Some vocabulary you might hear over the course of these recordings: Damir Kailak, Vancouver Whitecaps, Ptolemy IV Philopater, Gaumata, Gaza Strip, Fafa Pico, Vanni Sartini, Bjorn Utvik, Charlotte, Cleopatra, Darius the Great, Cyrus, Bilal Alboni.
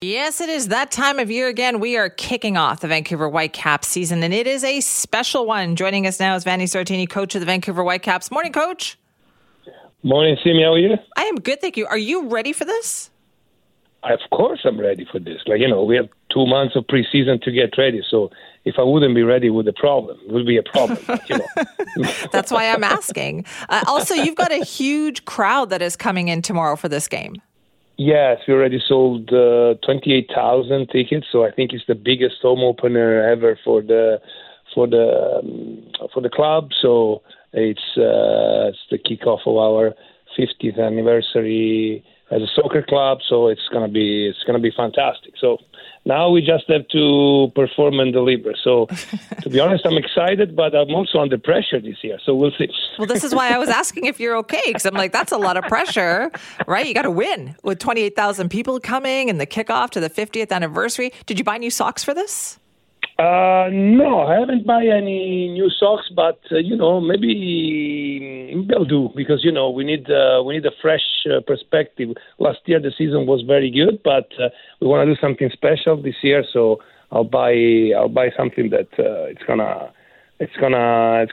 Yes, it is that time of year again. We are kicking off the Vancouver Whitecaps season, and it is a special one. Joining us now is Vanni Sartini, coach of the Vancouver Whitecaps. Morning, Coach. Morning, Simi. How are you? I am good, thank you. Are you ready for this? Of course I'm ready for this. We have 2 months of preseason to get ready, so if I wouldn't be ready, it would be a problem. That's why I'm asking. Also, you've got a huge crowd that is coming in tomorrow for this game. Yes, we already sold 28,000 tickets, so I think it's the biggest home opener ever for the club. So it's the kickoff of our 50th anniversary as a soccer club. So it's gonna be fantastic. So now we just have to perform and deliver. So to be honest, I'm excited, but I'm also under pressure this year. So we'll see. Well, this is why I was asking if you're okay, because I'm like, that's a lot of pressure, right? You got to win with 28,000 people coming and the kickoff to the 50th anniversary. Did you buy new socks for this? No, I haven't bought any new socks, but maybe I'll do, because we need a fresh perspective. Last year the season was very good, but we want to do something special this year, so I'll buy something that it's gonna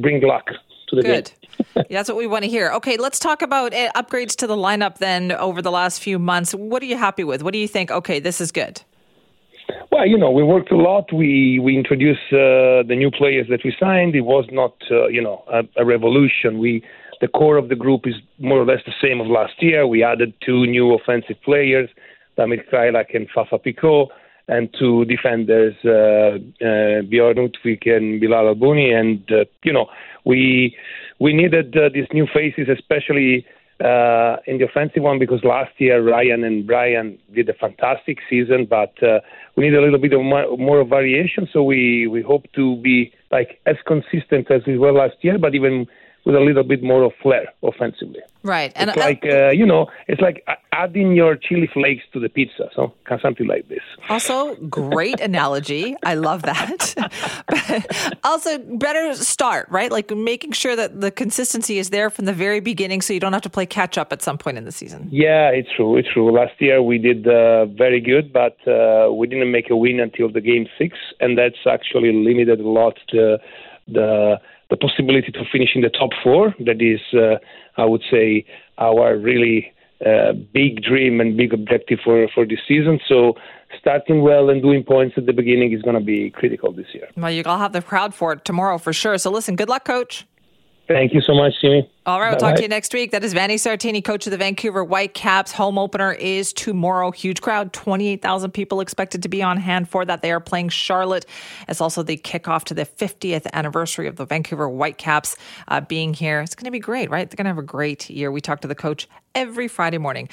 bring luck to the game. Good. Yeah, that's what we want to hear. Okay, let's talk about upgrades to the lineup then over the last few months. What are you happy with? What do you think? Okay, this is good. Well, we worked a lot. We introduced the new players that we signed. It was not, a revolution. The core of the group is more or less the same of last year. We added two new offensive players, Damir Kailak and Fafa Pico, and two defenders, Bjorn Utvik and Bilal Alboni. And, we needed these new faces, especially in the offensive one, because last year Ryan and Brian did a fantastic season, but we need a little bit of more variation, so we hope to be as consistent as we were last year, but even with a little bit more of flair offensively. Right. And it's it's like adding your chili flakes to the pizza, so something like this. Also, great analogy. I love that. Also, better start, right? Like making sure that the consistency is there from the very beginning so you don't have to play catch-up at some point in the season. Yeah, it's true. Last year we did very good, but we didn't make a win until the game 6, and that's actually limited a lot the possibility to finish in the top 4. That is, I would say, our really big dream and big objective for this season. So starting well and doing points at the beginning is going to be critical this year. Well, you'll have the crowd for it tomorrow for sure. So listen, good luck, Coach. Thank you so much, Jimmy. All right, we'll talk to you next week. That is Vanni Sartini, coach of the Vancouver Whitecaps. Home opener is tomorrow. Huge crowd, 28,000 people expected to be on hand for that. They are playing Charlotte. It's also the kickoff to the 50th anniversary of the Vancouver Whitecaps being here. It's going to be great, right? They're going to have a great year. We talk to the coach every Friday morning.